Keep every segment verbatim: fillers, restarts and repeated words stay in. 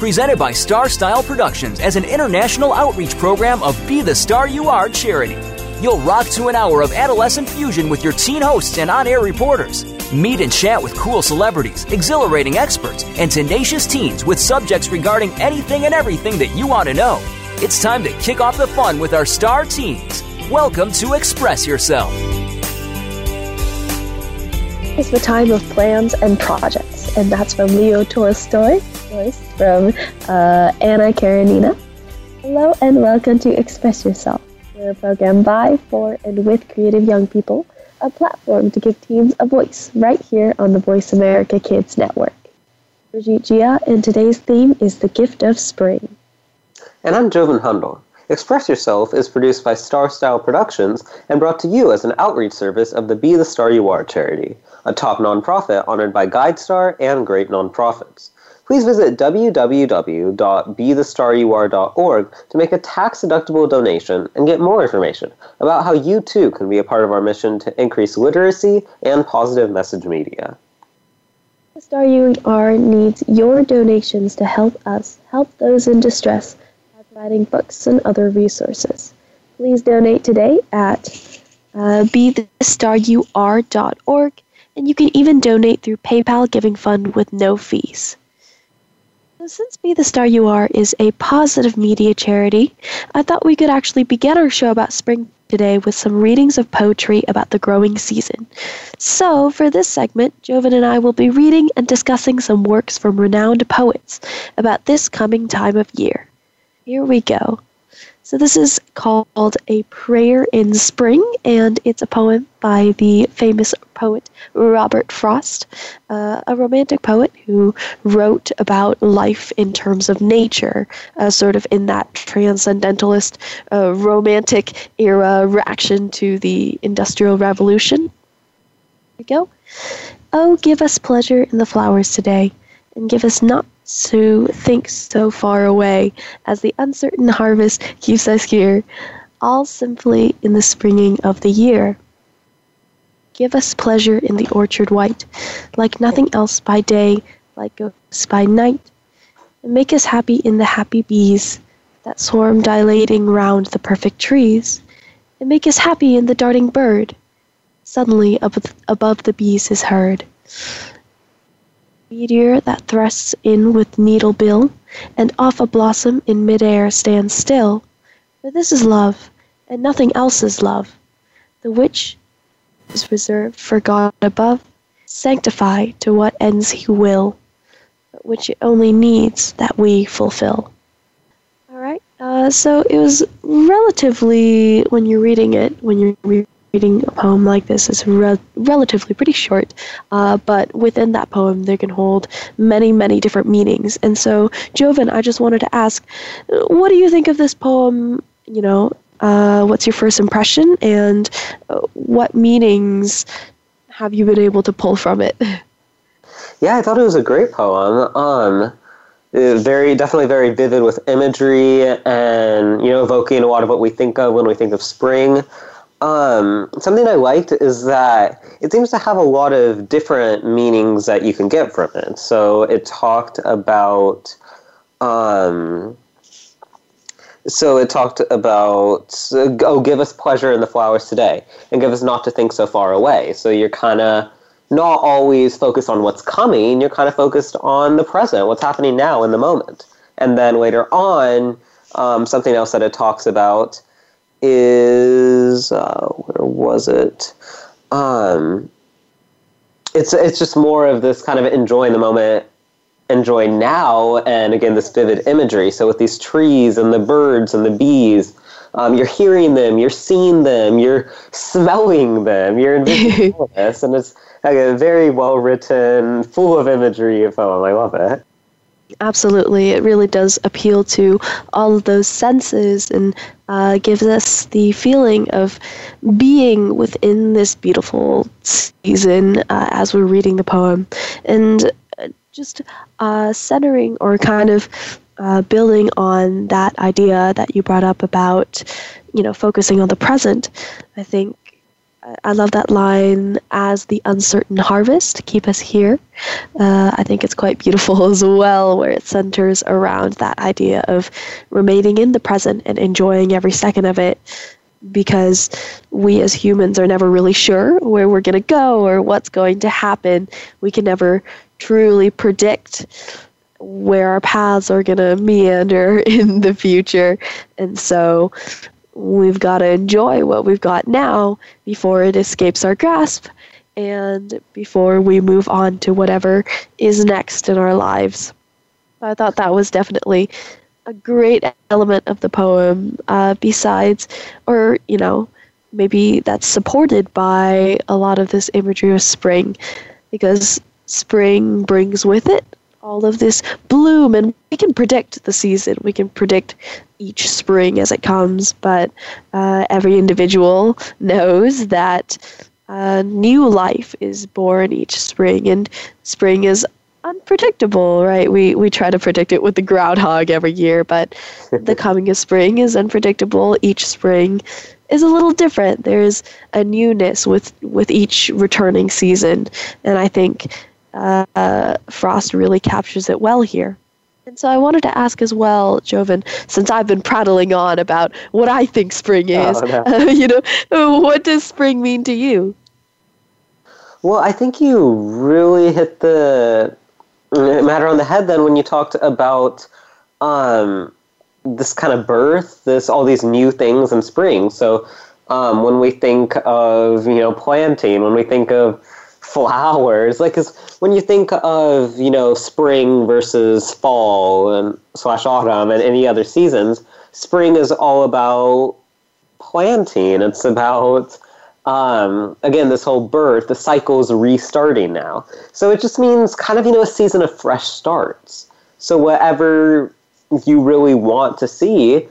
Presented by Star Style Productions as an international outreach program of Be The Star You Are charity. You'll rock to an hour of adolescent fusion with your teen hosts and on-air reporters. Meet and chat with cool celebrities, exhilarating experts, and tenacious teens with subjects regarding anything and everything that you want to know. It's time to kick off the fun with our star teens. Welcome to Express Yourself. It's the time of plans and projects, and that's from Leo Torres' story. From uh, Anna Karenina. Hello and welcome to Express Yourself. We're a program by, for, and with creative young people, a platform to give teens a voice right here on the Voice America Kids Network. Brigitte Jia, and today's theme is the gift of spring. And I'm Jovan Hundal. Express Yourself is produced by Star Style Productions and brought to you as an outreach service of the Be The Star You Are charity, a top nonprofit honored by GuideStar and great nonprofits. Please visit w w w dot be the star you are dot org to make a tax-deductible donation and get more information about how you too can be a part of our mission to increase literacy and positive message media. The Star You Are needs your donations to help us help those in distress by providing books and other resources. Please donate today at uh, be the star you are dot org, and you can even donate through PayPal Giving Fund with no fees. So since Be The Star You Are is a positive media charity, I thought we could actually begin our show about spring today with some readings of poetry about the growing season. So for this segment, Jovan and I will be reading and discussing some works from renowned poets about this coming time of year. Here we go. So this is called A Prayer in Spring, and it's a poem by the famous poet Robert Frost, uh, a romantic poet who wrote about life in terms of nature, uh, sort of in that transcendentalist uh, romantic era reaction to the Industrial Revolution. Here we go. Oh, give us pleasure in the flowers today, and give us not to think so far away as the uncertain harvest keeps us here, all simply in the springing of the year. Give us pleasure in the orchard white, like nothing else by day, like ghosts by night, and make us happy in the happy bees that swarm dilating round the perfect trees, and make us happy in the darting bird, suddenly above the bees is heard. Meteor that thrusts in with needle bill, and off a blossom in midair stands still. For this is love, and nothing else is love, the which is reserved for God above, sanctify to what ends He will, but which it only needs that we fulfill. All right, uh, so it was relatively, when you're reading it, when you're reading Reading a poem like this is re- relatively pretty short, uh, but within that poem they can hold many, many different meanings. And so, Jovan, I just wanted to ask, what do you think of this poem? You know, uh, what's your first impression, and uh, what meanings have you been able to pull from it? Yeah, I thought it was a great poem. Um, very, definitely very vivid with imagery and, you know, evoking a lot of what we think of when we think of spring. Um, something I liked is that it seems to have a lot of different meanings that you can get from it. So it talked about, um, so it talked about, oh, give us pleasure in the flowers today, and give us not to think so far away. So you're kind of not always focused on what's coming, you're kind of focused on the present, what's happening now in the moment. And then later on, um, something else that it talks about is, uh, where was it? Um, it's it's just more of this kind of enjoying the moment, enjoying now, and again, this vivid imagery. So with these trees and the birds and the bees, um, you're hearing them, you're seeing them, you're smelling them, you're envisioning all this, and it's like a very well-written, full of imagery poem. I love it. Absolutely. It really does appeal to all of those senses and uh, gives us the feeling of being within this beautiful season uh, as we're reading the poem. And just uh, centering or kind of uh, building on that idea that you brought up about, you know, focusing on the present, I think I love that line, as the uncertain harvest, keep us here. Uh, I think it's quite beautiful as well, where it centers around that idea of remaining in the present and enjoying every second of it, because we as humans are never really sure where we're going to go or what's going to happen. We can never truly predict where our paths are going to meander in the future. And so we've got to enjoy what we've got now before it escapes our grasp and before we move on to whatever is next in our lives. I thought that was definitely a great element of the poem, uh, besides, or, you know, maybe that's supported by a lot of this imagery of spring, because spring brings with it all of this bloom, and we can predict the season. We can predict each spring as it comes, but uh, every individual knows that uh, new life is born each spring, and spring is unpredictable, right? We we try to predict it with the groundhog every year, but the coming of spring is unpredictable. Each spring is a little different. There's a newness with, with each returning season, and I think Uh, Frost really captures it well here. And so I wanted to ask as well, Jovan, since I've been prattling on about what I think spring is, oh, no. uh, you know, what does spring mean to you? Well, I think you really hit the matter on the head then when you talked about um, this kind of birth, this all these new things in spring. So um, when we think of, you know, planting, when we think of flowers, like, cause when you think of, you know, spring versus fall and slash autumn and any other seasons, spring is all about planting. It's about, um, again, this whole birth, the cycle's restarting now. So it just means kind of, you know, a season of fresh starts. So whatever you really want to see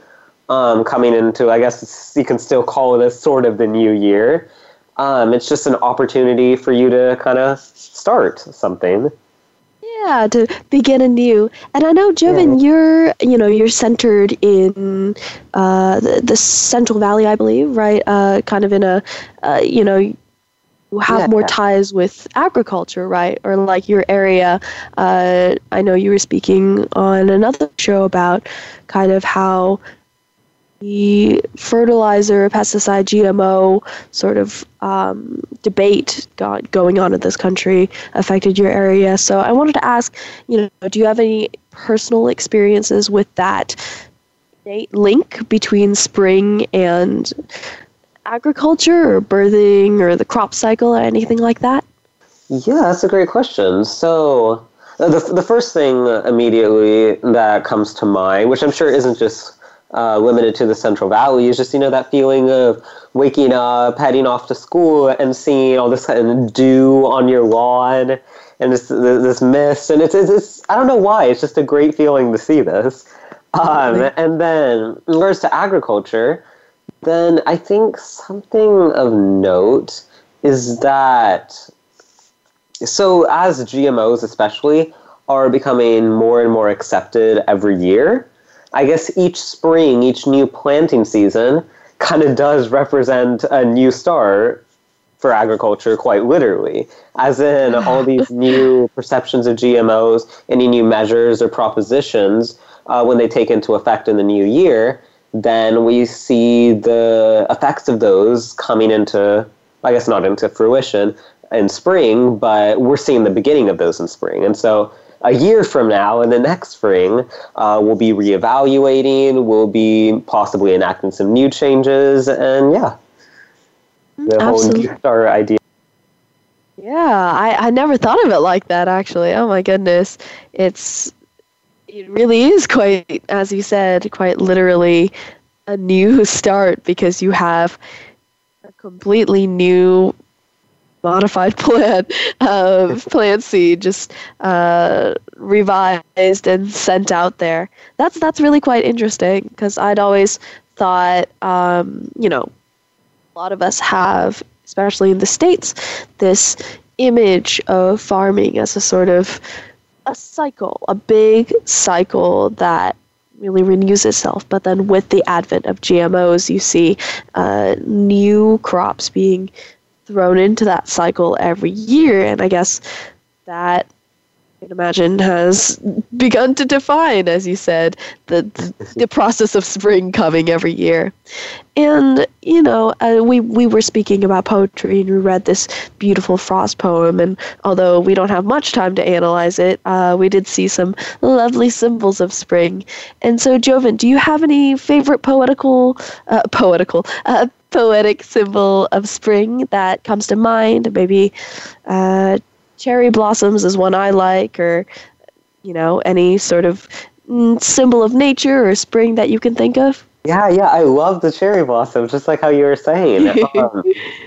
um, coming into, I guess you can still call it a sort of the new year. Um, it's just an opportunity for you to kind of start something. Yeah, to begin anew. And I know, Jovan, yeah. you're you know you're centered in uh, the, the Central Valley, I believe, right? Uh, kind of in a uh, you know you have yeah, more yeah. ties with agriculture, right? Or like your area. Uh, I know you were speaking on another show about kind of how the fertilizer, pesticide, G M O sort of um, debate got going on in this country affected your area. So I wanted to ask, you know, do you have any personal experiences with that link between spring and agriculture or birthing or the crop cycle or anything like that? Yeah, that's a great question. So the the first thing immediately that comes to mind, which I'm sure isn't just Uh, limited to the Central Valley, is just, you know, that feeling of waking up, heading off to school, and seeing all this kind of dew on your lawn, and this this mist, and it's, it's, it's I don't know why, it's just a great feeling to see this. Um, and then, in regards to agriculture, then I think something of note is that, so as G M Os especially are becoming more and more accepted every year, I guess each spring, each new planting season kind of does represent a new start for agriculture, quite literally, as in all these new perceptions of G M Os, any new measures or propositions, uh, when they take into effect in the new year, then we see the effects of those coming into, I guess not into fruition in spring, but we're seeing the beginning of those in spring. And so a year from now, in the next spring, uh, we'll be reevaluating, we'll be possibly enacting some new changes, and yeah, the Absolutely. whole GuideStar idea. Yeah, I, I never thought of it like that, actually. Oh my goodness. It's It really is quite, as you said, quite literally a new start, because you have a completely new modified plan, uh, plan C, just uh, revised and sent out there. That's that's really quite interesting, because I'd always thought, um, you know, a lot of us have, especially in the States, this image of farming as a sort of a cycle, a big cycle that really renews itself. But then with the advent of G M Os, you see uh, new crops being thrown into that cycle every year. And I guess that, I can imagine, has begun to define, as you said, the, the, the process of spring coming every year. And, you know, uh, we, we were speaking about poetry, and we read this beautiful Frost poem, and although we don't have much time to analyze it, uh, we did see some lovely symbols of spring. And so, Jovan, do you have any favorite poetical, uh, poetical, uh, poetic symbol of spring that comes to mind? Maybe uh cherry blossoms is one I like, or, you know, any sort of symbol of nature or spring that you can think of? Yeah, yeah, I love the cherry blossoms, just like how you were saying. um,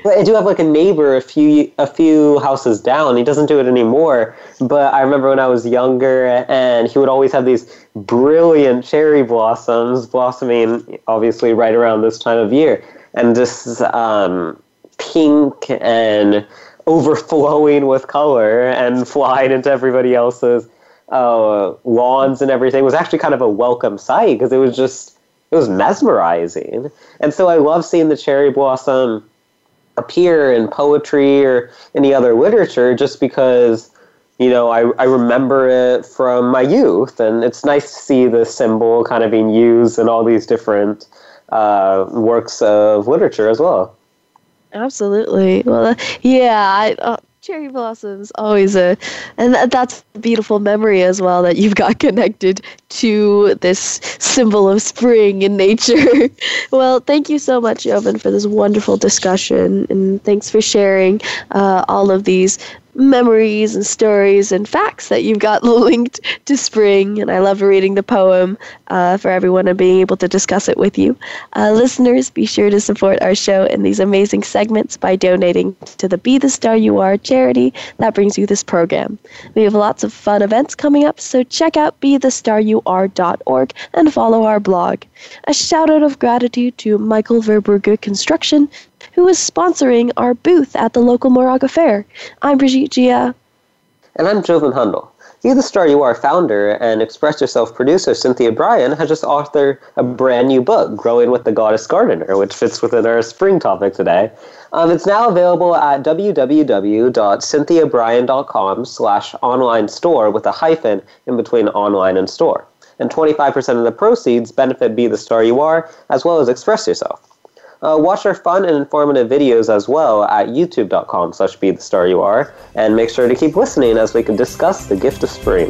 I do have like a neighbor a few a few houses down. He doesn't do it anymore, but I remember when I was younger, and he would always have these brilliant cherry blossoms blossoming, obviously right around this time of year, and just um, pink and overflowing with color and flying into everybody else's uh, lawns and everything. It was actually kind of a welcome sight, because it was just, it was mesmerizing. And so I love seeing the cherry blossom appear in poetry or any other literature, just because, you know, I, I remember it from my youth, and it's nice to see the symbol kind of being used in all these different uh, works of literature as well. Absolutely. Well, uh, yeah, I, uh, cherry blossoms, always a, and th- that's a beautiful memory as well, that you've got connected to this symbol of spring in nature. Well, thank you so much, Jovan, for this wonderful discussion, and thanks for sharing uh, all of these memories and stories and facts that you've got linked to spring. And I love reading the poem uh, for everyone and being able to discuss it with you. Uh, listeners, be sure to support our show and these amazing segments by donating to the Be The Star You Are charity that brings you this program. We have lots of fun events coming up, so check out be the star you are dot org and follow our blog. A shout out of gratitude to Michael Verbrugge Construction, who is sponsoring our booth at the local Moraga Fair. I'm Brigitte Jia. And I'm Jovan Hundal. Be The Star You Are founder and Express Yourself producer Cynthia Brian has just authored a brand new book, Growing with the Goddess Gardener, which fits within our spring topic today. Um, it's now available at www.cynthiabryan.com slash online store with a hyphen in between online and store. And twenty-five percent of the proceeds benefit Be The Star You Are, as well as Express Yourself. Uh, watch our fun and informative videos as well at youtube.com slash be the star you are, and make sure to keep listening as we can discuss the gift of spring.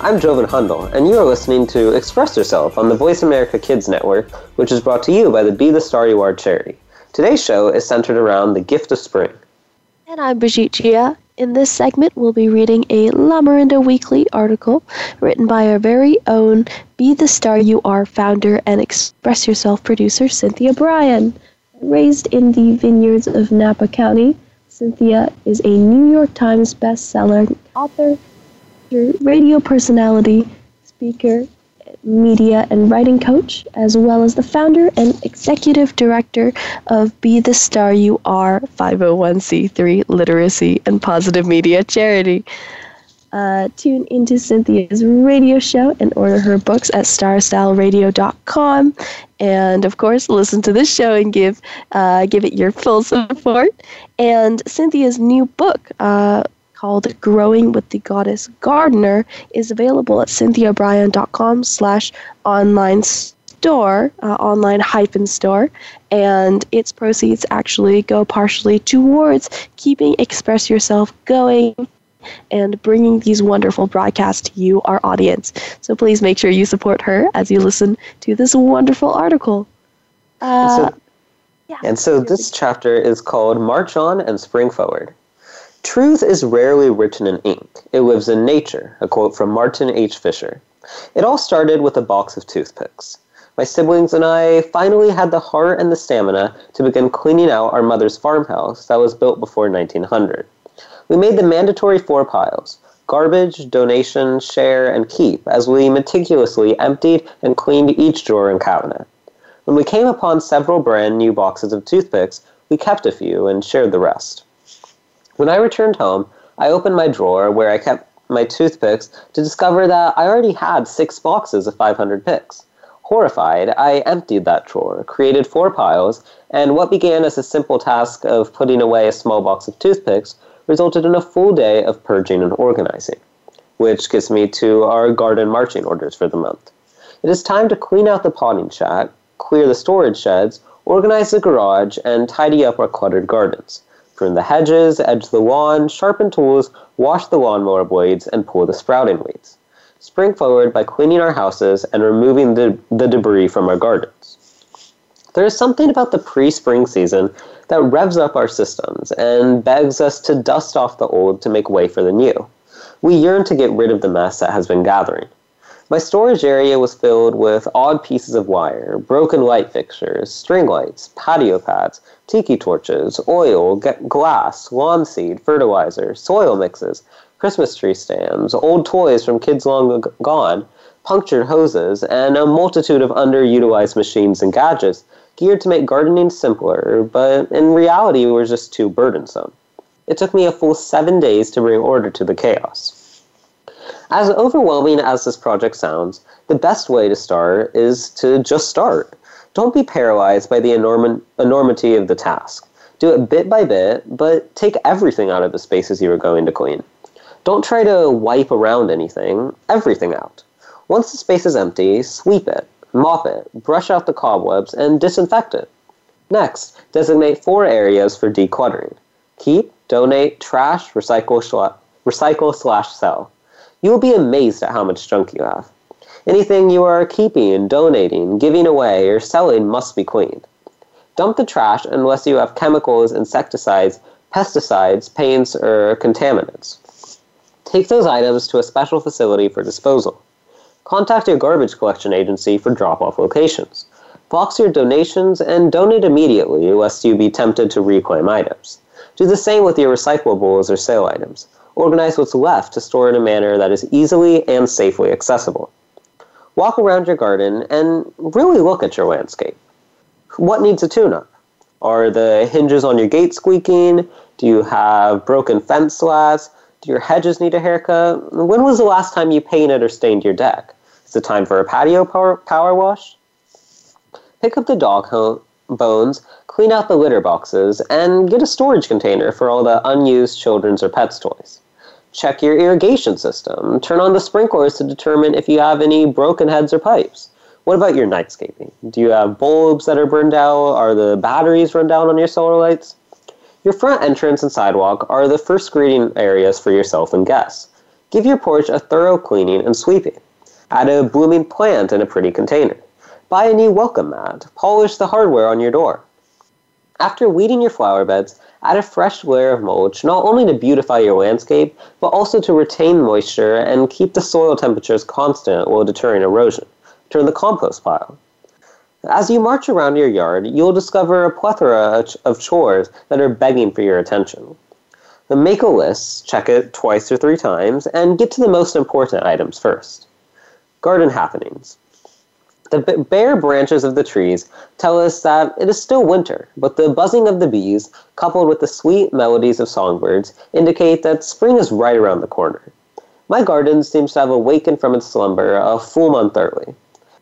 I'm Jovan Hundal, and you are listening to Express Yourself on the Voice America Kids Network, which is brought to you by the Be The Star You Are charity. Today's show is centered around the gift of spring. And I'm Brigitte Jia, In this segment, we'll be reading a Lamorinda Weekly article written by our very own Be The Star You Are founder and Express Yourself producer, Cynthia Brian. Raised in the vineyards of Napa County, Cynthia is a New York Times bestseller, author, radio personality, speaker, media and writing coach, as well as the founder and executive director of Be The Star You Are five oh one c three literacy and positive media charity. Uh, tune into Cynthia's radio show and order her books at star style radio dot com. And, of course, listen to this show and give uh, give it your full support. And Cynthia's new book, uh, called Growing with the Goddess Gardener, is available at cynthiabryan.com slash online store, uh, online hyphen store, and its proceeds actually go partially towards keeping Express Yourself going and bringing these wonderful broadcasts to you, our audience. So please make sure you support her as you listen to this wonderful article. Uh, and so, yeah. and so this chapter is called March On and Spring Forward. Truth is rarely written in ink. It lives in nature, a quote from Martin H. Fisher. It all started with a box of toothpicks. My siblings and I finally had the heart and the stamina to begin cleaning out our mother's farmhouse that was built before nineteen hundred. We made the mandatory four piles: garbage, donation, share, and keep, as we meticulously emptied and cleaned each drawer and cabinet. When we came upon several brand new boxes of toothpicks, we kept a few and shared the rest. When I returned home, I opened my drawer where I kept my toothpicks to discover that I already had six boxes of five hundred picks. Horrified, I emptied that drawer, created four piles, and what began as a simple task of putting away a small box of toothpicks resulted in a full day of purging and organizing, which gets me to our garden marching orders for the month. It is time to clean out the potting shack, clear the storage sheds, organize the garage, and tidy up our cluttered gardens. Prune the hedges, edge the lawn, sharpen tools, wash the lawnmower blades, and pull the sprouting weeds. Spring forward by cleaning our houses and removing the, the debris from our gardens. There is something about the pre-spring season that revs up our systems and begs us to dust off the old to make way for the new. We yearn to get rid of the mess that has been gathering. My storage area was filled with odd pieces of wire, broken light fixtures, string lights, patio pads, tiki torches, oil, ge- glass, lawn seed, fertilizer, soil mixes, Christmas tree stands, old toys from kids long ag- gone, punctured hoses, and a multitude of underutilized machines and gadgets geared to make gardening simpler, but in reality were just too burdensome. It took me a full seven days to bring order to the chaos. As overwhelming as this project sounds, the best way to start is to just start. Don't be paralyzed by the enorm- enormity of the task. Do it bit by bit, but take everything out of the spaces you are going to clean. Don't try to wipe around anything, everything out. Once the space is empty, sweep it, mop it, brush out the cobwebs, and disinfect it. Next, designate four areas for decluttering: keep, donate, trash, recycle, shla- recycle slash sell. You will be amazed at how much junk you have. Anything you are keeping, donating, giving away, or selling must be cleaned. Dump the trash unless you have chemicals, insecticides, pesticides, paints, or contaminants. Take those items to a special facility for disposal. Contact your garbage collection agency for drop-off locations. Box your donations and donate immediately lest you be tempted to reclaim items. Do the same with your recyclables or sale items. Organize what's left to store in a manner that is easily and safely accessible. Walk around your garden and really look at your landscape. What needs a tune-up? Are the hinges on your gate squeaking? Do you have broken fence slabs? Do your hedges need a haircut? When was the last time you painted or stained your deck? Is it time for a patio power, power wash? Pick up the dog ho- bones, clean out the litter boxes, and get a storage container for all the unused children's or pets' toys. Check your irrigation system. Turn on the sprinklers to determine if you have any broken heads or pipes. What about your nightscaping? Do you have bulbs that are burned out? Are the batteries run down on your solar lights? Your front entrance and sidewalk are the first greeting areas for yourself and guests. Give your porch a thorough cleaning and sweeping. Add a blooming plant in a pretty container. Buy a new welcome mat. Polish the hardware on your door. After weeding your flower beds, add a fresh layer of mulch, not only to beautify your landscape, but also to retain moisture and keep the soil temperatures constant while deterring erosion. Turn the compost pile. As you march around your yard, you'll discover a plethora of chores that are begging for your attention. Make a list, check it twice or three times, and get to the most important items first. Garden happenings. The bare branches of the trees tell us that it is still winter, but the buzzing of the bees, coupled with the sweet melodies of songbirds, indicate that spring is right around the corner. My garden seems to have awakened from its slumber a full month early.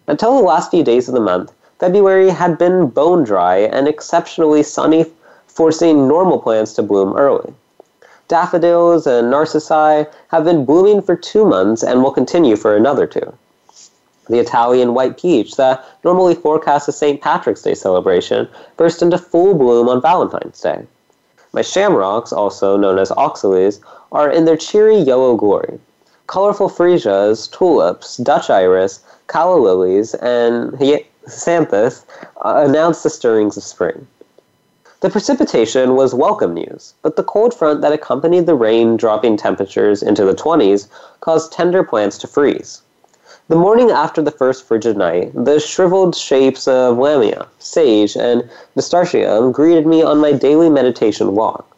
Until the last few days of the month, February had been bone dry and exceptionally sunny, forcing normal plants to bloom early. Daffodils and narcissi have been blooming for two months and will continue for another two. The Italian white peach that normally forecasts a Saint Patrick's Day celebration burst into full bloom on Valentine's Day. My shamrocks, also known as oxalis, are in their cheery yellow glory. Colorful freesias, tulips, Dutch iris, calla lilies, and hyacinthus announce the stirrings of spring. The precipitation was welcome news, but the cold front that accompanied the rain dropping temperatures into the twenties caused tender plants to freeze. The morning after the first frigid night, the shriveled shapes of lamia, sage, and nasturtium greeted me on my daily meditation walk.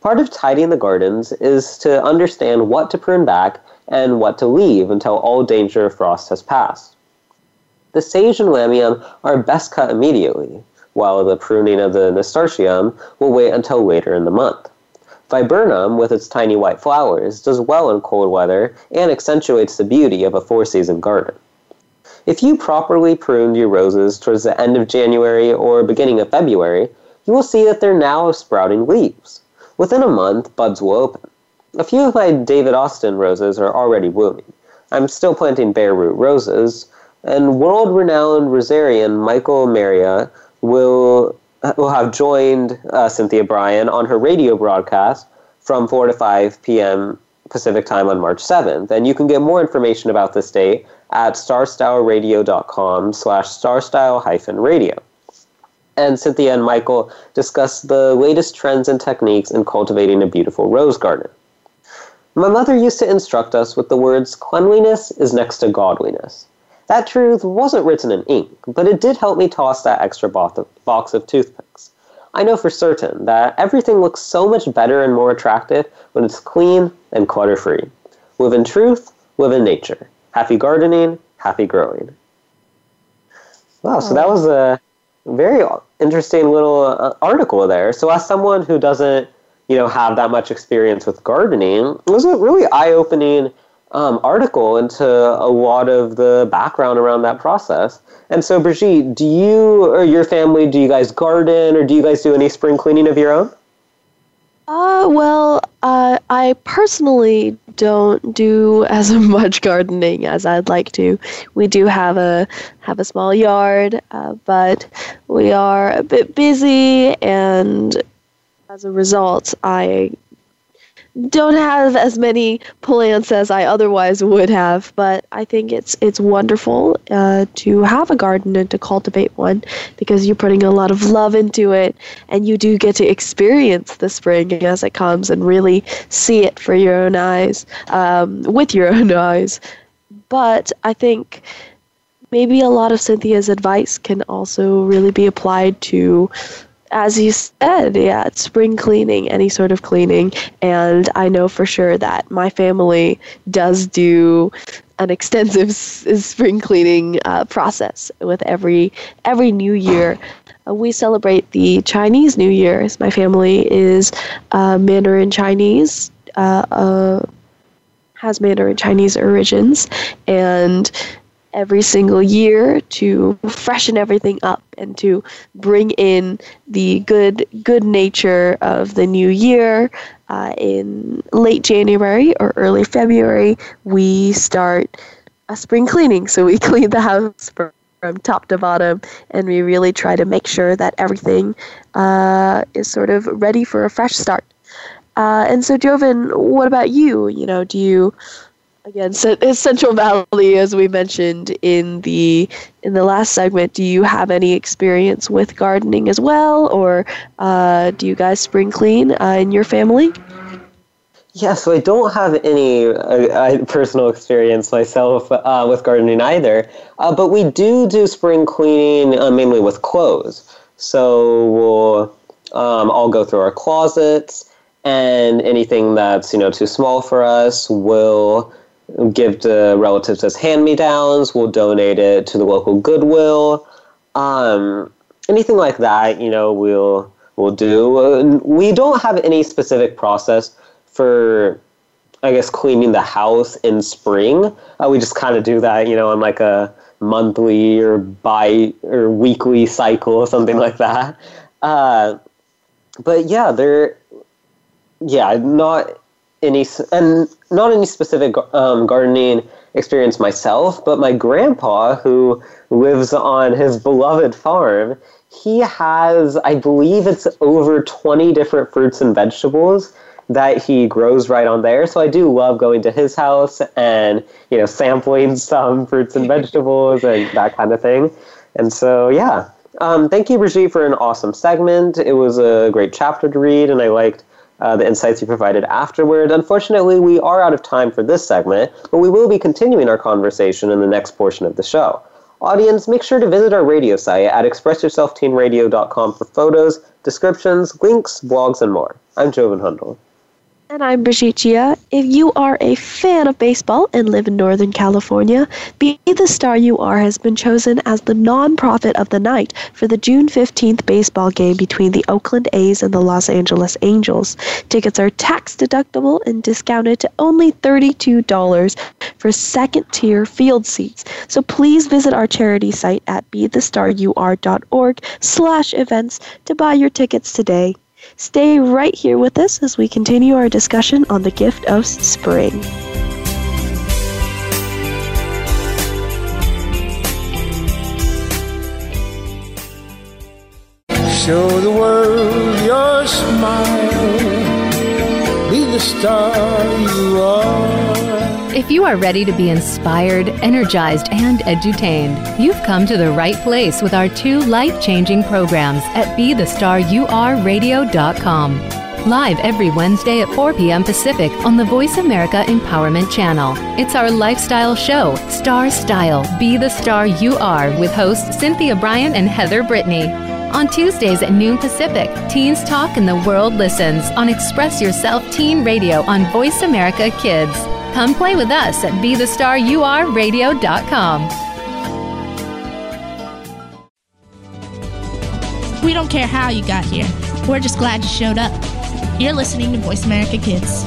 Part of tidying the gardens is to understand what to prune back and what to leave until all danger of frost has passed. The sage and lamia are best cut immediately, while the pruning of the nasturtium will wait until later in the month. Viburnum, with its tiny white flowers, does well in cold weather and accentuates the beauty of a four-season garden. If you properly pruned your roses towards the end of January or beginning of February, you will see that they're now sprouting leaves. Within a month, buds will open. A few of my David Austin roses are already blooming. I'm still planting bare root roses, and world-renowned rosarian Michael O'Meara will... will have joined uh, Cynthia Brian on her radio broadcast from four to five p.m. Pacific time on March seventh. And you can get more information about this date at starstyleradio.com slash starstyle hyphen radio. And Cynthia and Michael discuss the latest trends and techniques in cultivating a beautiful rose garden. My mother used to instruct us with the words, "Cleanliness is next to godliness." That truth wasn't written in ink, but it did help me toss that extra box of toothpicks. I know for certain that everything looks so much better and more attractive when it's clean and clutter-free. Live in truth, live in nature. Happy gardening, happy growing. Wow, so that was a very interesting little article there. So as someone who doesn't, you know, have that much experience with gardening, it was a really eye-opening Um, article into a lot of the background around that process. And so, Brigitte, do you or your family, do you guys garden or do you guys do any spring cleaning of your own? Uh, well, uh, I personally don't do as much gardening as I'd like to. We do have a have a small yard, uh, but we are a bit busy, and as a result, I don't have as many plants as I otherwise would have, but I think it's it's wonderful uh, to have a garden and to cultivate one, because you're putting a lot of love into it, and you do get to experience the spring as it comes and really see it for your own eyes, um, with your own eyes. But I think maybe a lot of Cynthia's advice can also really be applied to, as you said, yeah, it's spring cleaning, any sort of cleaning. And I know for sure that my family does do an extensive s- spring cleaning uh, process with every every new year. Uh, we celebrate the Chinese New Year. My family is uh, Mandarin Chinese, uh, uh, has Mandarin Chinese origins, and every single year to freshen everything up and to bring in the good good nature of the new year. Uh, in late January or early February, we start a spring cleaning. So we clean the house from, from top to bottom, and we really try to make sure that everything uh, is sort of ready for a fresh start. Uh, and so, Jovan, what about you? You know, do you... Again, Central Valley, as we mentioned in the in the last segment, do you have any experience with gardening as well, or uh, do you guys spring clean uh, in your family? Yeah, so I don't have any uh, personal experience myself uh, with gardening either, uh, but we do do spring cleaning uh, mainly with clothes. So we'll um, all go through our closets, and anything that's, you know, too small for us will give to relatives as hand-me-downs. We'll donate it to the local Goodwill. Um, anything like that, you know, we'll we'll do. We don't have any specific process for, I guess, cleaning the house in spring. Uh, we just kind of do that, you know, on like a monthly or bi or weekly cycle or something like that. Uh, but yeah, there. Yeah, not. Any and not any specific um, gardening experience myself, but my grandpa, who lives on his beloved farm, he has, I believe it's over twenty different fruits and vegetables that he grows right on there. So I do love going to his house and, you know, sampling some fruits and vegetables and that kind of thing. And so, yeah. Um, thank you, Brigitte, for an awesome segment. It was a great chapter to read, and I liked Uh, the insights you provided afterward. Unfortunately, we are out of time for this segment, but we will be continuing our conversation in the next portion of the show. Audience, make sure to visit our radio site at express yourself teen radio dot com for photos, descriptions, links, blogs, and more. I'm Jovan Hundal. And I'm Brigitte Jia. If you are a fan of baseball and live in Northern California, Be The Star You Are has been chosen as the nonprofit of the night for the June fifteenth baseball game between the Oakland A's and the Los Angeles Angels. Tickets are tax-deductible and discounted to only thirty-two dollars for second-tier field seats. So please visit our charity site at be the star you are dot org slash events to buy your tickets today. Stay right here with us as we continue our discussion on the gift of spring. Show the world your smile. Be the star you are. If you are ready to be inspired, energized, and edutained, you've come to the right place with our two life-changing programs at be the star you are radio dot com. Live every Wednesday at four p.m. Pacific on the Voice America Empowerment Channel. It's our lifestyle show, Star Style, Be the Star You Are, with hosts Cynthia Brian and Heather Brittany. On Tuesdays at noon Pacific, teens talk and the world listens on Express Yourself Teen Radio on Voice America Kids. Come play with us at be the star you are radio dot com. We don't care how you got here. We're just glad you showed up. You're listening to Voice America Kids.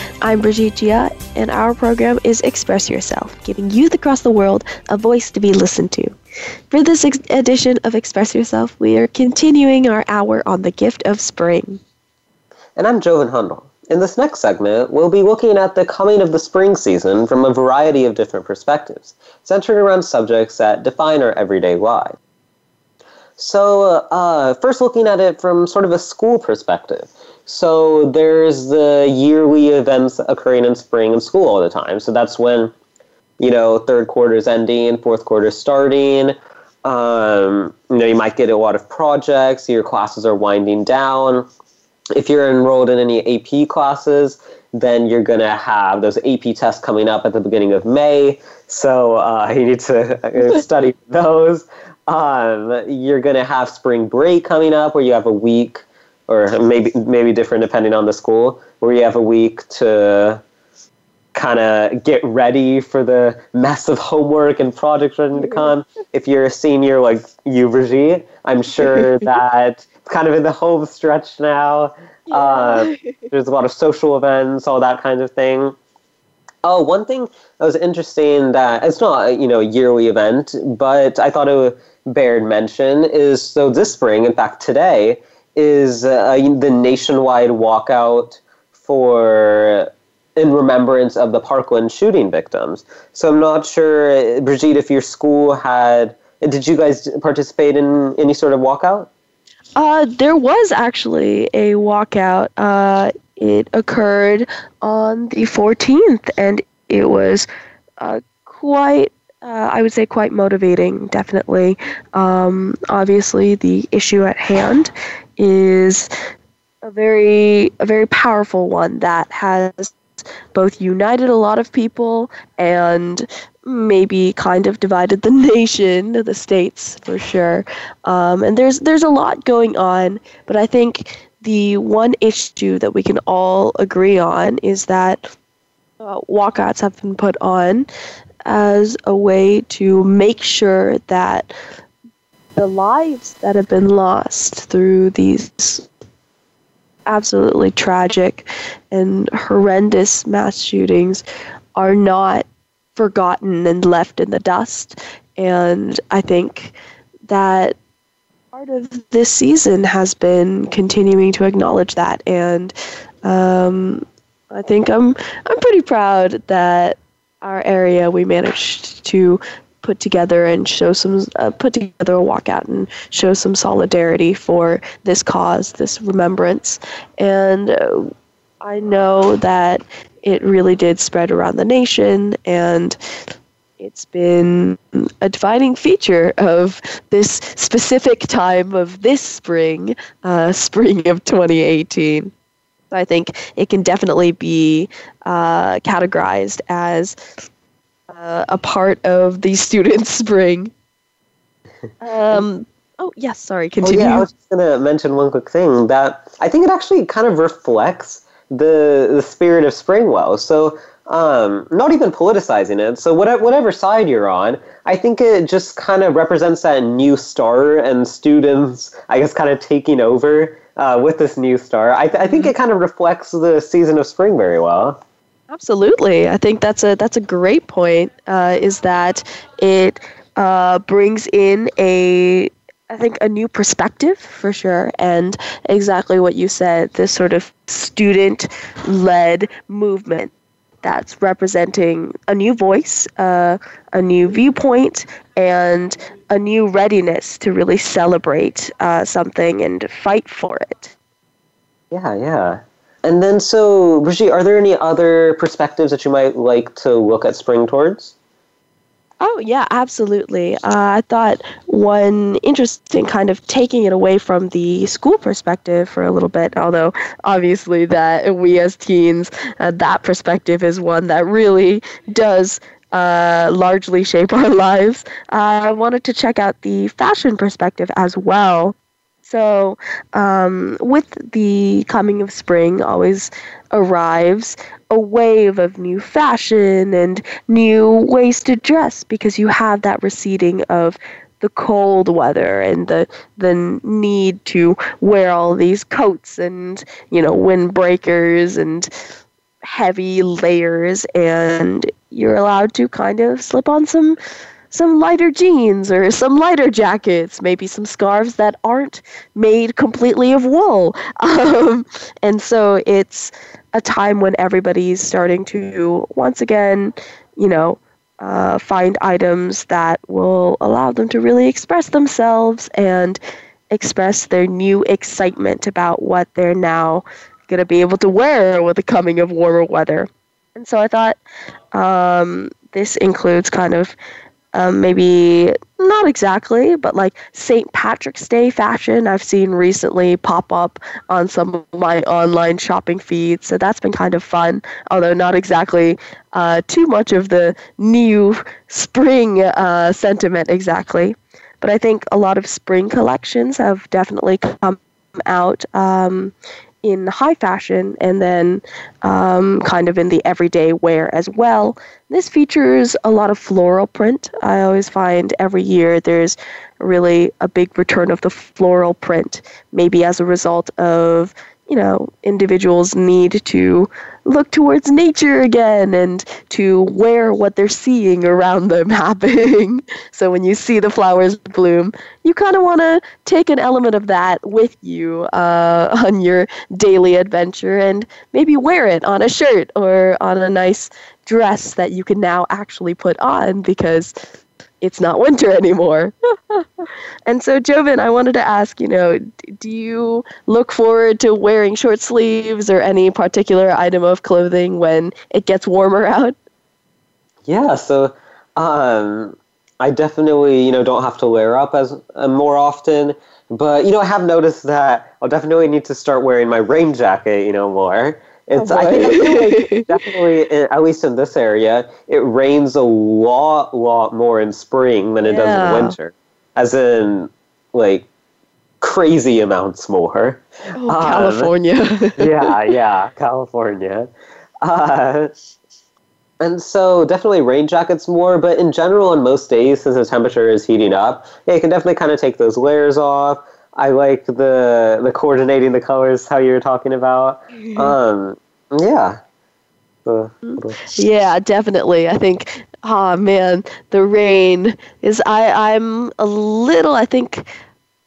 I'm Brigitte Jia, and our program is Express Yourself, giving youth across the world a voice to be listened to. For this ex- edition of Express Yourself, we are continuing our hour on the gift of spring. And I'm Jovan Hundal. In this next segment, we'll be looking at the coming of the spring season from a variety of different perspectives, centered around subjects that define our everyday lives. So uh, first looking at it from sort of a school perspective. So there's the yearly events occurring in spring in school all the time. So that's when, you know, third quarter's ending, fourth quarter's starting. Um, you know, you might get a lot of projects. Your classes are winding down. If you're enrolled in any A P classes, then you're going to have those A P tests coming up at the beginning of May. So uh, you need to study those. Um, you're going to have spring break coming up where you have a week, or maybe maybe different depending on the school, where you have a week to kind of get ready for the massive homework and projects ready to come. If you're a senior like you, Brigitte, I'm sure that it's kind of in the home stretch now. Yeah. Uh, there's a lot of social events, all that kind of thing. Oh, one thing that was interesting that it's not, you know, a yearly event, but I thought it bared mention is, so this spring, in fact today, is uh, the nationwide walkout for in remembrance of the Parkland shooting victims. So I'm not sure, Brigitte, if your school had, did you guys participate in any sort of walkout? Uh, there was actually a walkout. Uh, it occurred on the fourteenth, and it was uh, quite, uh, I would say quite motivating, definitely. Um, obviously, the issue at hand is a very, a very powerful one that has both united a lot of people and maybe kind of divided the nation, the states for sure. Um, and there's there's a lot going on, but I think the one issue that we can all agree on is that uh, walkouts have been put on as a way to make sure that the lives that have been lost through these absolutely tragic and horrendous mass shootings are not forgotten and left in the dust. And I think that part of this season has been continuing to acknowledge that. And um, I think I'm I'm pretty proud that our area, we managed to put together and show some, uh, put together a walkout and show some solidarity for this cause, this remembrance. And uh, I know that it really did spread around the nation, and it's been a defining feature of this specific time of this spring, uh, spring of twenty eighteen. So I think it can definitely be uh, categorized as Uh, a part of the student spring. Um, oh, yes, sorry, continue. Oh, yeah, I was just going to mention one quick thing that I think it actually kind of reflects the the spirit of spring well. So um, not even politicizing it. So whatever, whatever side you're on, I think it just kind of represents that new star and students, I guess, kind of taking over uh, with this new star. I, th- I think mm-hmm. it kind of reflects the season of spring very well. Absolutely. I think that's a that's a great point, uh, is that it uh, brings in a, I think, a new perspective for sure. And exactly what you said, this sort of student-led movement that's representing a new voice, uh, a new viewpoint, and a new readiness to really celebrate uh, something and fight for it. Yeah, yeah. And then, so, Brigitte, are there any other perspectives that you might like to look at spring towards? Oh, yeah, absolutely. Uh, I thought one interesting kind of taking it away from the school perspective for a little bit, although obviously that we as teens, uh, that perspective is one that really does Uh, largely shape our lives. Uh, I wanted to check out the fashion perspective as well. So um, with the coming of spring always arrives a wave of new fashion and new ways to dress, because you have that receding of the cold weather and the the need to wear all these coats and, you know, windbreakers and heavy layers, and you're allowed to kind of slip on some some lighter jeans or some lighter jackets, maybe some scarves that aren't made completely of wool. Um, and so it's a time when everybody's starting to, once again, you know, uh, find items that will allow them to really express themselves and express their new excitement about what they're now going to be able to wear with the coming of warmer weather. And so I thought um, this includes kind of Um, maybe not exactly, but like Saint Patrick's Day fashion I've seen recently pop up on some of my online shopping feeds. So that's been kind of fun, although not exactly uh, too much of the new spring uh, sentiment exactly. But I think a lot of spring collections have definitely come out um, in high fashion, and then um, kind of in the everyday wear as well. This features a lot of floral print. I always find every year there's really a big return of the floral print, maybe as a result of, you know, individuals need to look towards nature again and to wear what they're seeing around them happening. So when you see the flowers bloom, you kind of want to take an element of that with you uh, on your daily adventure and maybe wear it on a shirt or on a nice dress that you can now actually put on because it's not winter anymore. And so, Jovan, I wanted to ask, you know, do you look forward to wearing short sleeves or any particular item of clothing when it gets warmer out? Yeah, so um, I definitely, you know, don't have to layer up as uh, more often. But, you know, I have noticed that I'll definitely need to start wearing my rain jacket, you know, more. It's, oh I think like, definitely, at least in this area, it rains a lot, lot more in spring than it yeah. does in winter. As in, like, crazy amounts more. Oh, um, California. yeah, yeah, California. Uh, and so definitely rain jackets more, but in general on most days, since the temperature is heating up, yeah, you can definitely kind of take those layers off. I like the the coordinating the colors, how you were talking about. Um, yeah. Uh, yeah, definitely. I think, oh man, the rain is, I, I'm a little, I think,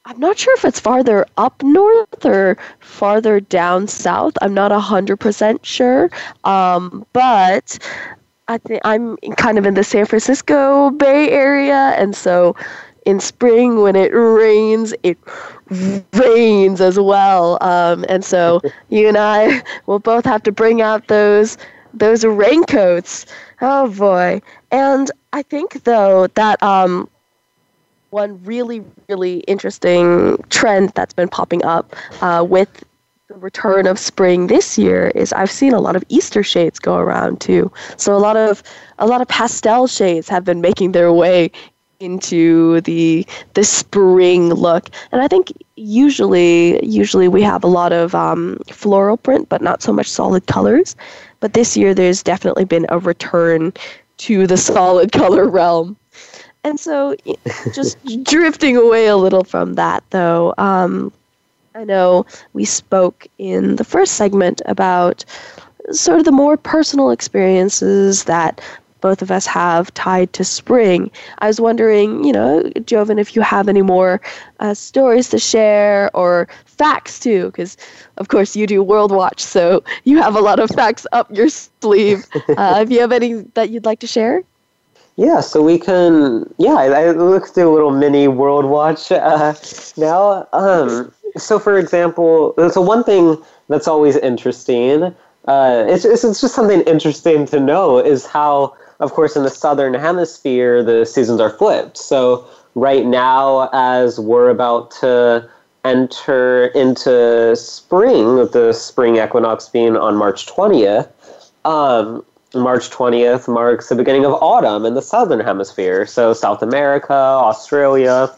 I'm not sure if it's farther up north or farther down south. I'm not one hundred percent sure. Um, but I think I'm kind of in the San Francisco Bay Area, and so in spring, when it rains, it rains as well. Um, and so you and I will both have to bring out those those raincoats. Oh, boy. And I think, though, that um, one really, really interesting trend that's been popping up uh, with the return of spring this year is I've seen a lot of Easter shades go around, too. So a lot of a lot of pastel shades have been making their way into the the spring look, and I think usually usually we have a lot of um, floral print, but not so much solid colors. But this year, there's definitely been a return to the solid color realm. And so, just drifting away a little from that, though, um, I know we spoke in the first segment about sort of the more personal experiences that both of us have tied to spring. I was wondering, you know, Jovan, if you have any more uh, stories to share or facts too, because of course you do World Watch, so you have a lot of facts up your sleeve. Uh, if you have any that you'd like to share? Yeah, so we can, yeah, I, I looked through a little mini World Watch uh, now. Um, so for example, so one thing that's always interesting, uh, it's, it's, it's just something interesting to know is how, of course, in the Southern Hemisphere, the seasons are flipped. So right now, as we're about to enter into spring, with the spring equinox being on March twentieth, um, March twentieth marks the beginning of autumn in the Southern Hemisphere. So South America, Australia.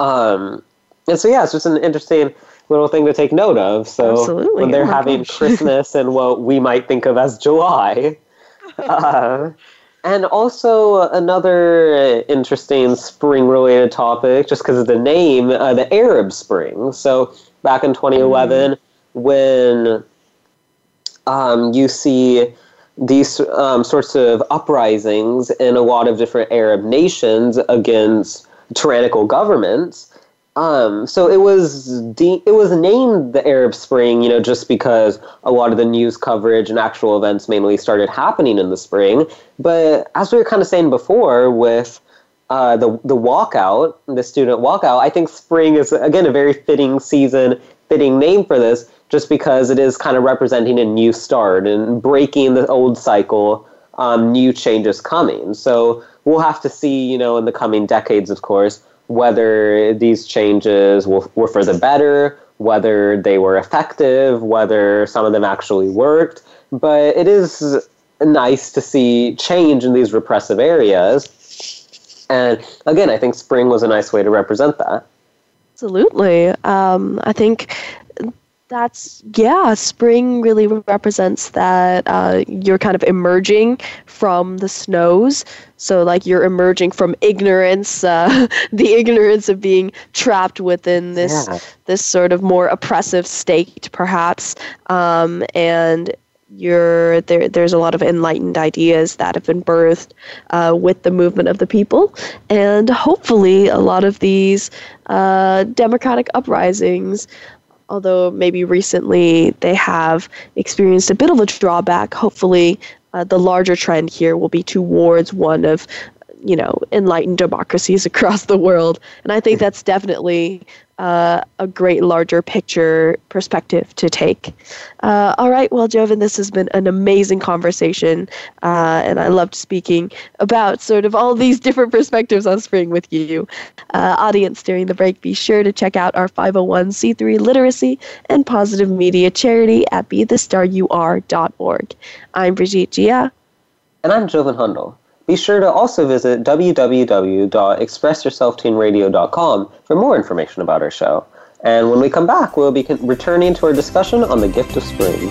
Um, and so, yeah, it's just an interesting little thing to take note of. So Absolutely. When they're oh having gosh. Christmas in what we might think of as July. Uh, and also another interesting spring-related topic, just because of the name, uh, the Arab Spring. So back in twenty eleven, mm. when um, you see these um, sorts of uprisings in a lot of different Arab nations against tyrannical governments. Um, so it was de- it was named the Arab Spring, you know, just because a lot of the news coverage and actual events mainly started happening in the spring. But as we were kind of saying before, with uh, the the walkout, the student walkout, I think spring is again a very fitting season, fitting name for this, just because it is kind of representing a new start and breaking the old cycle. Um, new changes coming. So we'll have to see, you know, in the coming decades, of course, whether these changes will, were for the better, whether they were effective, whether some of them actually worked. But it is nice to see change in these repressive areas. And again, I think spring was a nice way to represent that. Absolutely. Um, I think That's, yeah, spring really represents that uh, you're kind of emerging from the snows. So, like, you're emerging from ignorance, uh, the ignorance of being trapped within this yeah. this sort of more oppressive state, perhaps. Um, and you're there. There's a lot of enlightened ideas that have been birthed uh, with the movement of the people. And hopefully a lot of these uh, democratic uprisings, although maybe recently they have experienced a bit of a drawback, hopefully uh, the larger trend here will be towards one of, you know, enlightened democracies across the world. And I think that's definitely uh, a great larger picture perspective to take. Uh, all right. Well, Jovan, this has been an amazing conversation. Uh, and I loved speaking about sort of all these different perspectives on spring with you. Uh, audience, during the break, be sure to check out our five oh one c three literacy and positive media charity at be the star you are dot org. I'm Brigitte Jia. And I'm Jovan Hundal. Be sure to also visit w w w dot express yourself teen radio dot com for more information about our show. And when we come back, we'll be con- returning to our discussion on the gift of spring.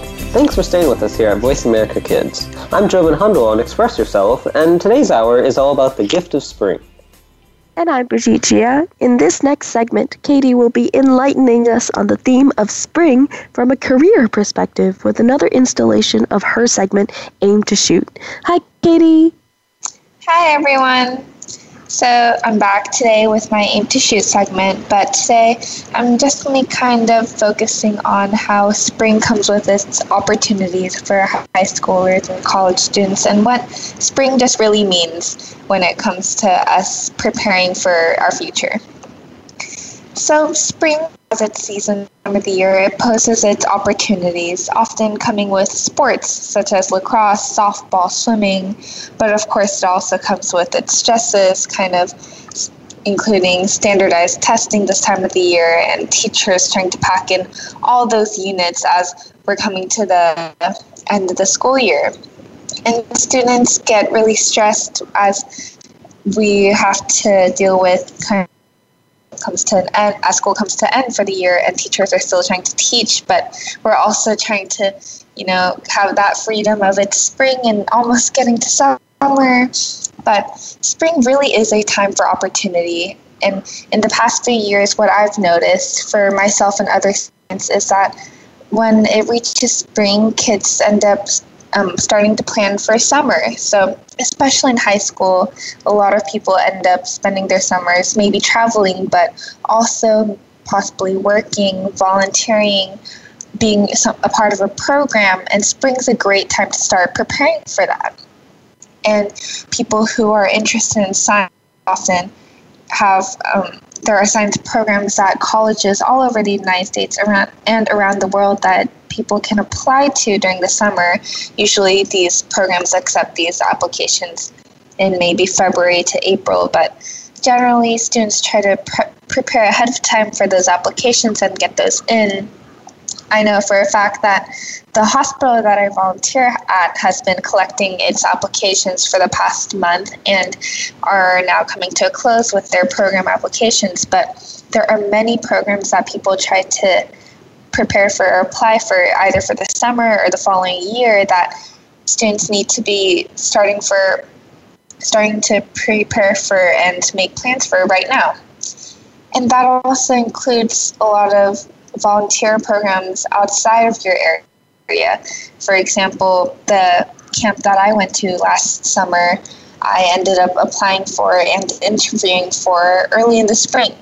Thanks for staying with us here at Voice America Kids. I'm Jovan Hundal on Express Yourself, and today's hour is all about the gift of spring. And I'm Brigitte Jia. In this next segment, Katie will be enlightening us on the theme of spring from a career perspective with another installation of her segment, Aim to Shoot. Hi, Katie. Hi, everyone. So I'm back today with my Aim to Shoot segment, but today I'm just going to be kind of focusing on how spring comes with its opportunities for high schoolers and college students, and what spring just really means when it comes to us preparing for our future. So spring has its season of the year. It poses its opportunities, often coming with sports such as lacrosse, softball, swimming, but of course it also comes with its stresses, kind of including standardized testing this time of the year and teachers trying to pack in all those units as we're coming to the end of the school year. And students get really stressed as we have to deal with kind of comes to an end, as school comes to an end for the year, and teachers are still trying to teach, but we're also trying to, you know, have that freedom of it's spring and almost getting to summer. But spring really is a time for opportunity. And in the past few years, what I've noticed for myself and other students is that when it reaches spring, kids end up Um, starting to plan for summer. So especially in high school, a lot of people end up spending their summers maybe traveling, but also possibly working, volunteering, being a part of a program, and spring's a great time to start preparing for that. And people who are interested in science often have um, there are science programs at colleges all over the United States around and around the world that people can apply to during the summer. Usually these programs accept these applications in maybe February to April, but generally students try to pre- prepare ahead of time for those applications and get those in. I know for a fact that the hospital that I volunteer at has been collecting its applications for the past month and are now coming to a close with their program applications. But there are many programs that people try to prepare for or apply for either for the summer or the following year that students need to be starting for, starting to prepare for and make plans for right now. And that also includes a lot of volunteer programs outside of your area. For example, the camp that I went to last summer, I ended up applying for and interviewing for early in the spring.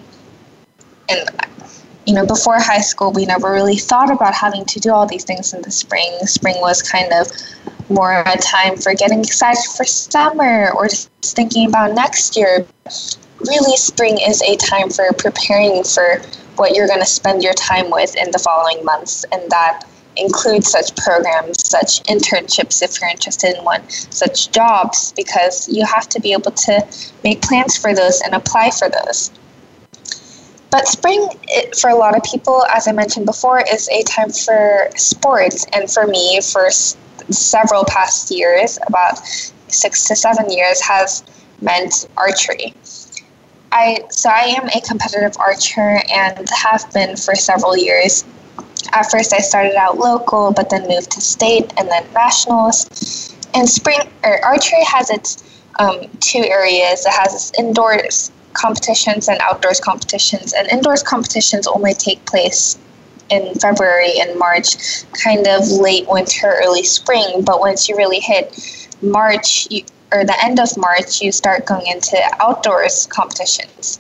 And, you know, before high school, we never really thought about having to do all these things in the spring. Spring was kind of more a time for getting excited for summer or just thinking about next year. Really, spring is a time for preparing for what you're going to spend your time with in the following months, and that includes such programs, such internships if you're interested in one, such jobs, because you have to be able to make plans for those and apply for those. But spring, it, for a lot of people, as I mentioned before, is a time for sports, and for me, for s- several past years, about six to seven years, has meant archery. I so I am a competitive archer and have been for several years. At first, I started out local, but then moved to state and then nationals. And spring or archery has its um, two areas. It has its indoors competitions and outdoors competitions. And indoors competitions only take place in February and March, kind of late winter, early spring. But once you really hit March, you or the end of March, you start going into outdoors competitions.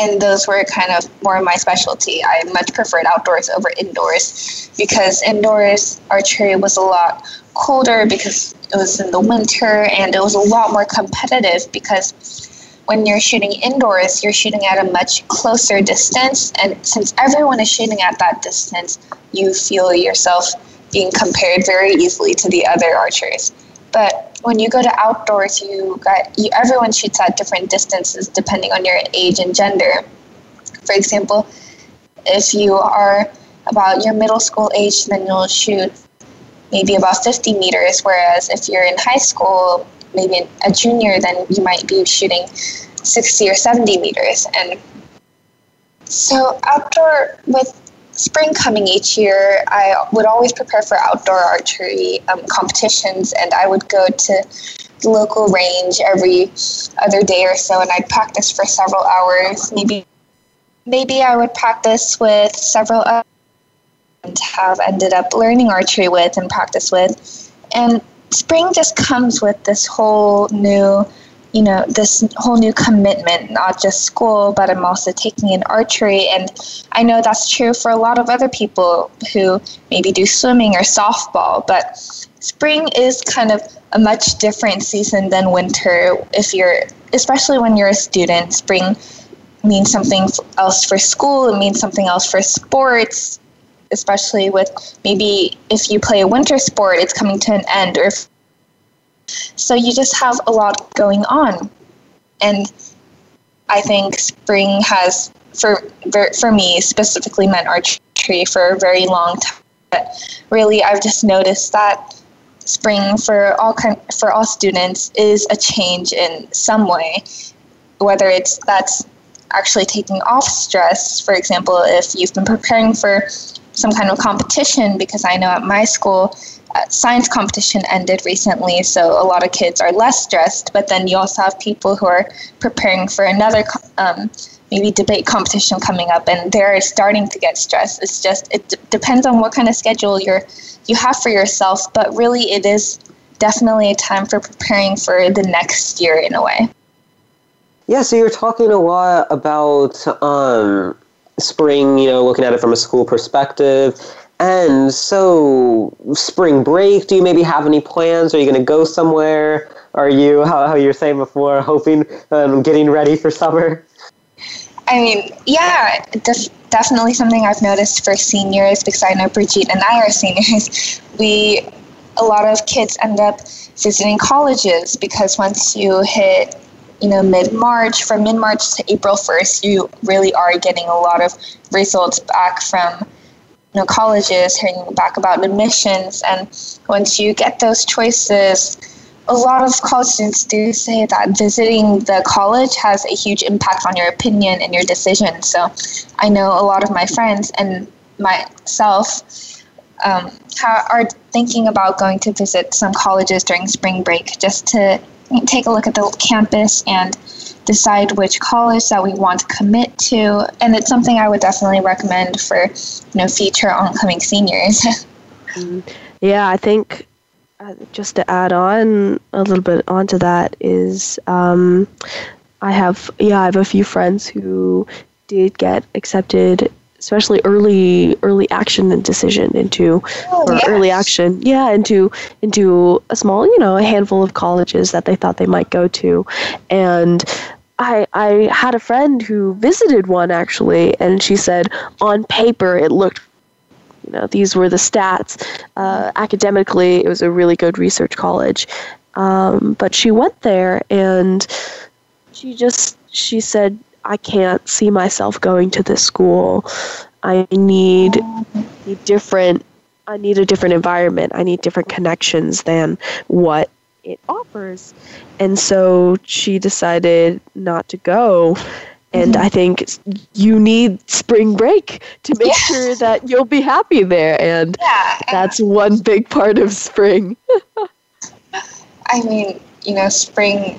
And those were kind of more my specialty. I much preferred outdoors over indoors because indoors archery was a lot colder because it was in the winter, and it was a lot more competitive because when you're shooting indoors, you're shooting at a much closer distance. And since everyone is shooting at that distance, you feel yourself being compared very easily to the other archers. But when you go to outdoors, you got you, everyone shoots at different distances depending on your age and gender. For example, if you are about your middle school age, then you'll shoot maybe about fifty meters, whereas if you're in high school, maybe a junior, then you might be shooting sixty or seventy meters. And so outdoor with spring coming each year, I would always prepare for outdoor archery um, competitions, and I would go to the local range every other day or so, and I'd practice for several hours. Maybe maybe I would practice with several others and have ended up learning archery with and practice with. And spring just comes with this whole new, you know, this whole new commitment, not just school, but I'm also taking in archery. And I know that's true for a lot of other people who maybe do swimming or softball, but spring is kind of a much different season than winter. If you're, especially when you're a student, spring means something else for school. It means something else for sports, especially with maybe if you play a winter sport, it's coming to an end, or if So you just have a lot going on. And I think spring has, for for me, specifically meant archery for a very long time. But really, I've just noticed that spring for all kind, for all students is a change in some way, whether it's that's actually taking off stress. For example, if you've been preparing for some kind of competition, because I know at my school, Uh, science competition ended recently, so a lot of kids are less stressed, but then you also have people who are preparing for another um, maybe debate competition coming up, and they're starting to get stressed. It's just, it d- depends on what kind of schedule you're you have for yourself, but really it is definitely a time for preparing for the next year in a way. Yeah, so you're talking a lot about um, spring, you know, looking at it from a school perspective. And so, spring break, do you maybe have any plans? Are you going to go somewhere? Are you, how, how you were saying before, hoping and um, getting ready for summer? I mean, yeah, def- definitely something I've noticed for seniors, because I know Brigitte and I are seniors. We, a lot of kids end up visiting colleges, because once you hit, you know, mid-March, from mid-March to April first, you really are getting a lot of results back from you know, colleges, hearing back about admissions. And once you get those choices, a lot of college students do say that visiting the college has a huge impact on your opinion and your decision. So I know a lot of my friends and myself um, are thinking about going to visit some colleges during spring break just to take a look at the campus and decide which college that we want to commit to. And it's something I would definitely recommend for, you know, future oncoming seniors. Yeah, I think... Uh, just to add on a little bit onto that is um, I have, yeah, I have a few friends who did get accepted, especially early, early action and decision into, oh, or yes. early action, yeah, into, into a small, you know, a handful of colleges that they thought they might go to. And I, I had a friend who visited one actually, and she said on paper it looked, you know, these were the stats. Uh, academically, it was a really good research college. Um, but she went there and she just, she said, I can't see myself going to this school. I need a different, I need a different environment. I need different connections than what it offers. And so she decided not to go. And I think you need spring break to make yeah. sure that you'll be happy there. And yeah, that's one big part of spring. I mean, you know, spring,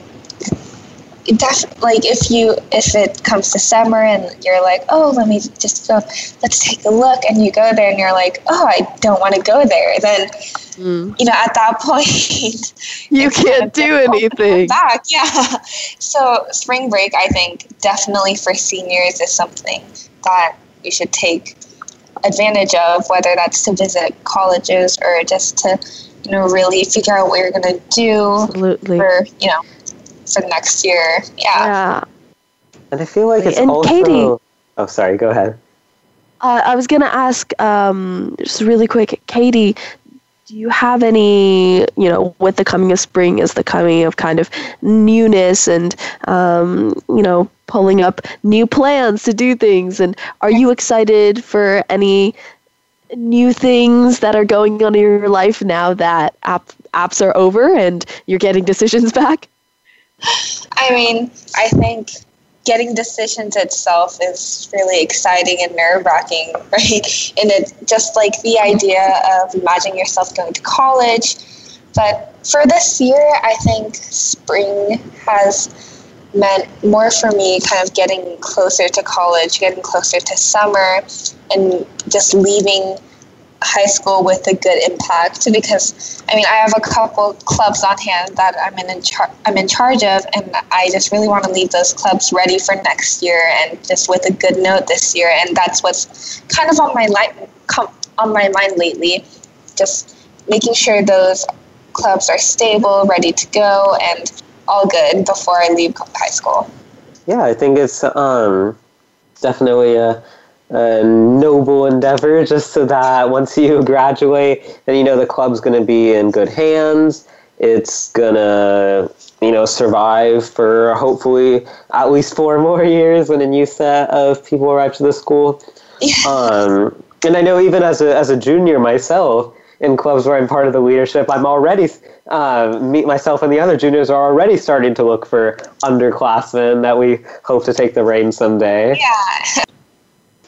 it def- like if you, if it comes to summer and you're like, oh, let me just go, let's take a look. And you go there and you're like, oh, I don't want to go there. Then, mm. you know, at that point, you can't do anything. Back. Yeah. So spring break, I think definitely for seniors is something that you should take advantage of, whether that's to visit colleges or just to, you know, really figure out what you're going to do. Absolutely. For, you know, for next year. Yeah. yeah. And I feel like it's and also... Katie, oh, sorry. Go ahead. Uh, I was going to ask um, just really quick, Katie, do you have any, you know, with the coming of spring is the coming of kind of newness and, um, you know, pulling up new plans to do things. And are you excited for any new things that are going on in your life now that app, apps are over and you're getting decisions back? I mean, I think getting decisions itself is really exciting and nerve-wracking, right? And it just like the idea of imagining yourself going to college. But for this year, I think spring has meant more for me kind of getting closer to college, getting closer to summer, and just leaving high school with a good impact, because I mean I have a couple clubs on hand that I'm in, in char- I'm in charge of, and I just really want to leave those clubs ready for next year and just with a good note this year. And that's what's kind of on my li- com- on my mind lately, just making sure those clubs are stable, ready to go, and all good before I leave high school. Yeah, I think it's um, definitely a a noble endeavor, just so that once you graduate, then you know the club's going to be in good hands. It's going to, you know, survive for hopefully at least four more years when a new set of people arrive to the school. Yes. Um, and I know even as a as a junior myself, in clubs where I'm part of the leadership, I'm already, uh, me, myself and the other juniors are already starting to look for underclassmen that we hope to take the reins someday. Yeah.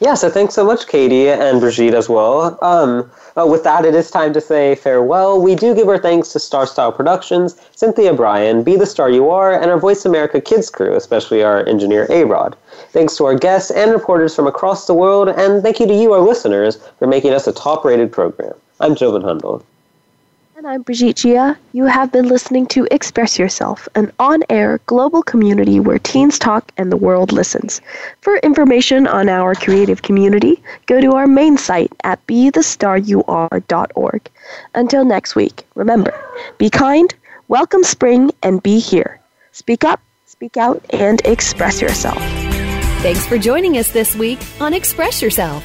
Yeah, so thanks so much, Katie and Brigitte as well. Um, uh, with that, it is time to say farewell. We do give our thanks to Star Style Productions, Cynthia Brian, Be The Star You Are, and our Voice America Kids crew, especially our engineer, A-Rod. Thanks to our guests and reporters from across the world, and thank you to you, our listeners, for making us a top-rated program. I'm Jovan Hundal. And I'm Brigitte Jia. You have been listening to Express Yourself, an on-air global community where teens talk and the world listens. For information on our creative community, go to our main site at be the star you are dot org. Until next week, remember, be kind, welcome spring, and be here. Speak up, speak out, and express yourself. Thanks for joining us this week on Express Yourself,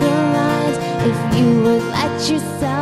the lines if you would let yourself.